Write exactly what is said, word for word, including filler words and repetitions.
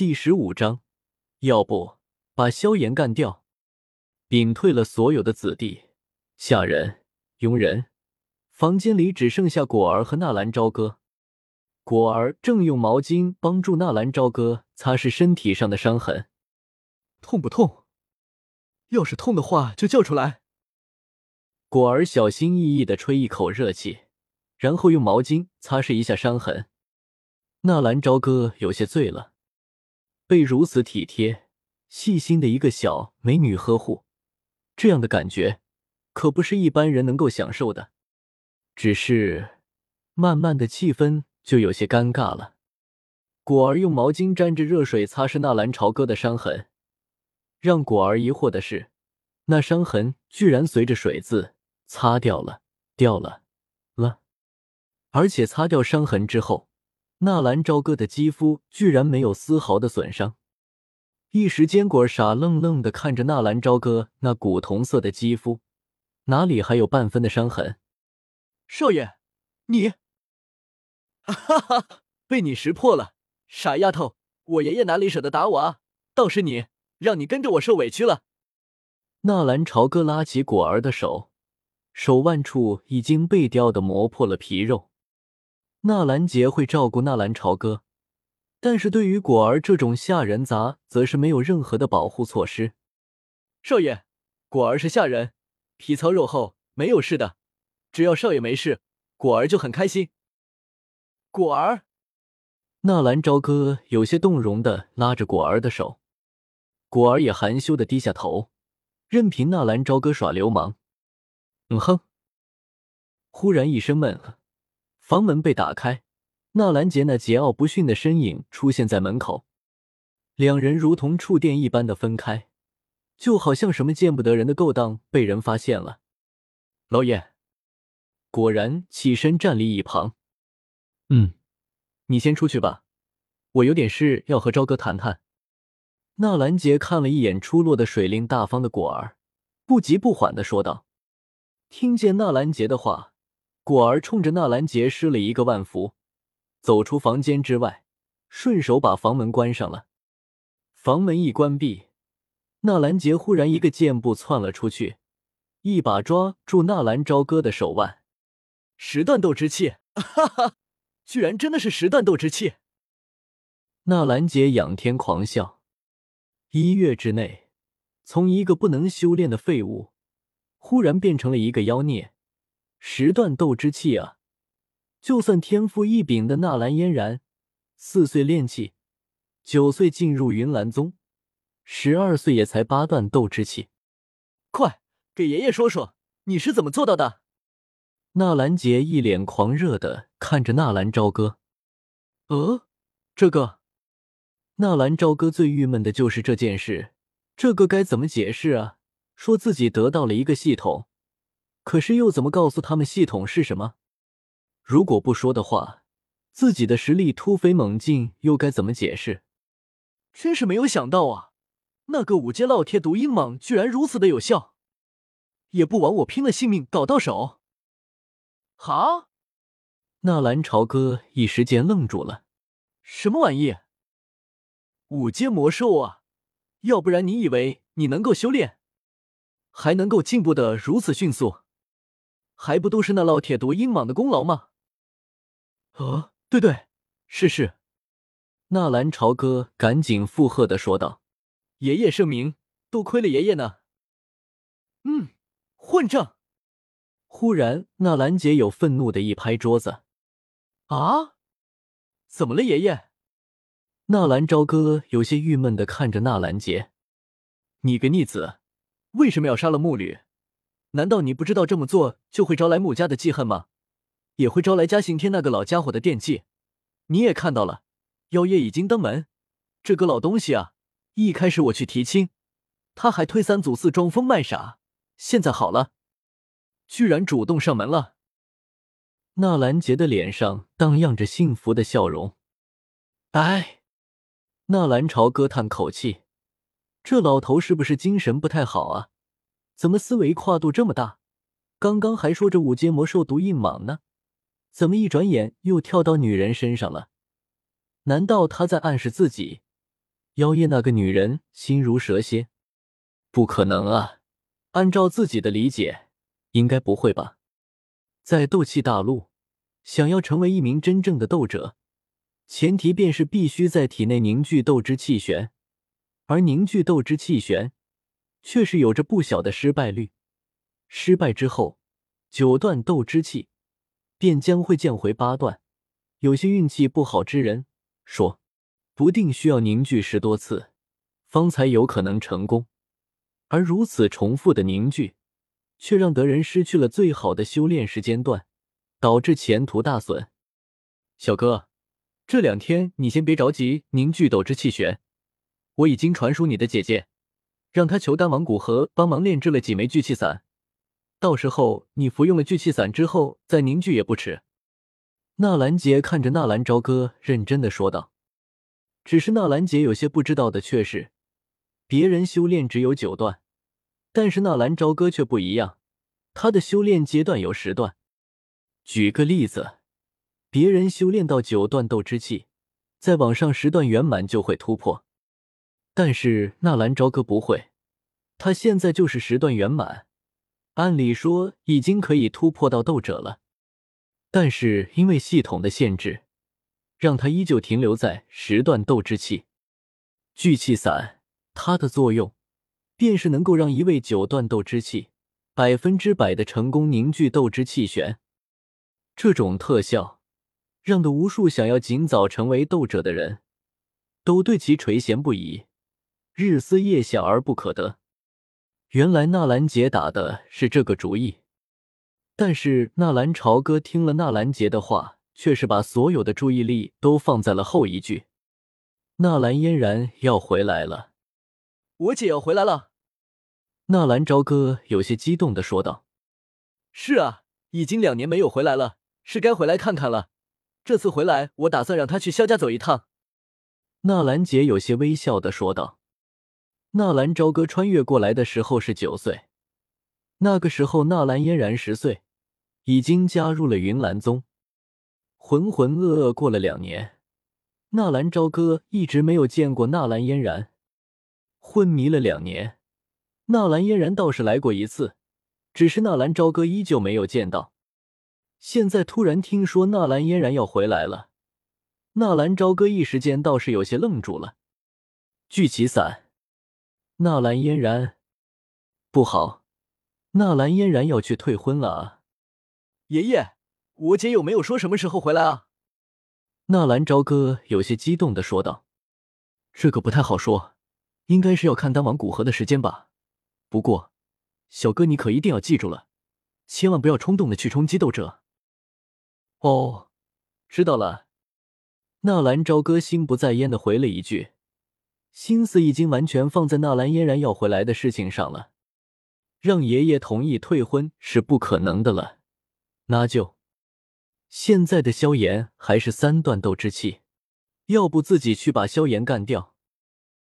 第十五章，要不把萧炎干掉。屏退了所有的子弟、下人、佣人，房间里只剩下果儿和纳兰朝歌。果儿正用毛巾帮助纳兰朝歌擦拭身体上的伤痕。痛不痛？要是痛的话就叫出来。果儿小心翼翼地吹一口热气，然后用毛巾擦拭一下伤痕。纳兰朝歌有些醉了，被如此体贴细心的一个小美女呵护，这样的感觉可不是一般人能够享受的。只是慢慢的气氛就有些尴尬了。果儿用毛巾沾着热水擦拭纳兰朝歌的伤痕，让果儿疑惑的是，那伤痕居然随着水渍擦掉了掉了了，而且擦掉伤痕之后，纳兰朝歌的肌肤居然没有丝毫的损伤。一时间果儿傻愣愣地看着纳兰朝歌那古铜色的肌肤，哪里还有半分的伤痕。少爷，你哈哈被你识破了，傻丫头，我爷爷哪里舍得打我啊，倒是你，让你跟着我受委屈了。纳兰朝歌拉起果儿的手，手腕处已经被雕的磨破了皮肉。纳兰杰会照顾纳兰朝歌，但是对于果儿这种下人杂则是没有任何的保护措施。少爷，果儿是下人，皮糙肉厚，没有事的，只要少爷没事，果儿就很开心。果儿，纳兰朝歌有些动容地拉着果儿的手，果儿也含羞地低下头，任凭纳兰朝歌耍流氓。嗯哼。忽然一声闷哼，房门被打开，纳兰杰那桀骜不驯的身影出现在门口，两人如同触电一般的分开，就好像什么见不得人的勾当被人发现了。老爷，果然起身站立一旁。嗯，你先出去吧，我有点事要和朝哥谈谈。纳兰杰看了一眼出落的水灵大方的果儿，不急不缓地说道。听见纳兰杰的话，果儿冲着纳兰杰施了一个万福，走出房间之外，顺手把房门关上了。房门一关闭，纳兰杰忽然一个箭步窜了出去，一把抓住纳兰朝歌的手腕。十段斗之气，哈哈，居然真的是十段斗之气！纳兰杰仰天狂笑。一月之内，从一个不能修炼的废物，忽然变成了一个妖孽。十段斗之气啊，就算天赋异禀的纳兰嫣然四岁练气，九岁进入云岚宗，十二岁也才八段斗之气。快给爷爷说说你是怎么做到的。纳兰杰一脸狂热地看着纳兰朝歌。呃这个纳兰朝歌最郁闷的就是这件事，这个该怎么解释啊，说自己得到了一个系统，可是又怎么告诉他们系统是什么？如果不说的话，自己的实力突飞猛进又该怎么解释？真是没有想到啊，那个五阶烙铁毒鹰蟒居然如此的有效，也不枉我拼了性命搞到手。哈？纳兰朝歌一时间愣住了，什么玩意？五阶魔兽啊，要不然你以为你能够修炼，还能够进步得如此迅速？还不都是那烙铁毒鹰蟒的功劳吗？哦，对对，是是。纳兰朝歌赶紧附和地说道：“爷爷圣明，多亏了爷爷呢。”嗯，混账！忽然，纳兰杰有愤怒的一拍桌子：“啊，怎么了，爷爷？”纳兰朝歌有些郁闷地看着纳兰杰：“你个逆子，为什么要杀了木吕？难道你不知道这么做就会招来穆家的记恨吗？也会招来嘉刑天那个老家伙的惦记。你也看到了，妖夜已经登门。这个老东西啊，一开始我去提亲，他还推三阻四装疯卖傻，现在好了，居然主动上门了。”纳兰杰的脸上荡漾着幸福的笑容。哎，纳兰朝歌叹口气，这老头是不是精神不太好啊？怎么思维跨度这么大？刚刚还说这五阶魔兽毒印蟒呢，怎么一转眼又跳到女人身上了？难道他在暗示自己，妖夜那个女人心如蛇蝎。不可能啊，按照自己的理解应该不会吧。在斗气大陆，想要成为一名真正的斗者，前提便是必须在体内凝聚斗之气旋，而凝聚斗之气旋却是有着不小的失败率，失败之后九段斗之气便将会降回八段，有些运气不好之人说不定需要凝聚十多次方才有可能成功，而如此重复的凝聚却让得人失去了最好的修炼时间段，导致前途大损。小哥，这两天你先别着急凝聚斗之气旋，我已经传输你的姐姐，让她求丹王古河帮忙炼制了几枚聚气散，到时候你服用了聚气散之后再凝聚也不迟。纳兰杰看着纳兰朝歌认真地说道。只是纳兰杰有些不知道的却是，别人修炼只有九段，但是纳兰朝歌却不一样，他的修炼阶段有十段。举个例子，别人修炼到九段斗之气，再往上十段圆满就会突破。但是纳兰朝歌不会，他现在就是十段圆满，按理说已经可以突破到斗者了，但是因为系统的限制，让他依旧停留在十段斗之气。聚气散它的作用便是能够让一位九段斗之气百分之百的成功凝聚斗之气旋，这种特效让得无数想要尽早成为斗者的人都对其垂涎不已，日思夜想而不可得。原来纳兰杰打的是这个主意，但是纳兰朝歌听了纳兰杰的话，却是把所有的注意力都放在了后一句。纳兰嫣然要回来了，我姐要回来了。纳兰朝歌有些激动地说道。是啊，已经两年没有回来了，是该回来看看了。这次回来我打算让她去萧家走一趟。纳兰杰有些微笑地说道。纳兰朝歌穿越过来的时候是九岁，那个时候纳兰嫣然十岁，已经加入了云岚宗。浑浑噩噩过了两年，纳兰朝歌一直没有见过纳兰嫣然。昏迷了两年，纳兰嫣然倒是来过一次，只是纳兰朝歌依旧没有见到。现在突然听说纳兰嫣然要回来了，纳兰朝歌一时间倒是有些愣住了。聚气散，纳兰嫣然，不好，纳兰嫣然要去退婚了啊！爷爷，我姐有没有说什么时候回来啊？纳兰朝歌有些激动地说道。这个不太好说，应该是要看丹王古河的时间吧。不过，小哥你可一定要记住了，千万不要冲动的去冲击斗者。哦，知道了。纳兰朝歌心不在焉地回了一句。心思已经完全放在纳兰嫣然要回来的事情上了，让爷爷同意退婚是不可能的了。那就现在的萧炎还是三段斗之气，要不自己去把萧炎干掉，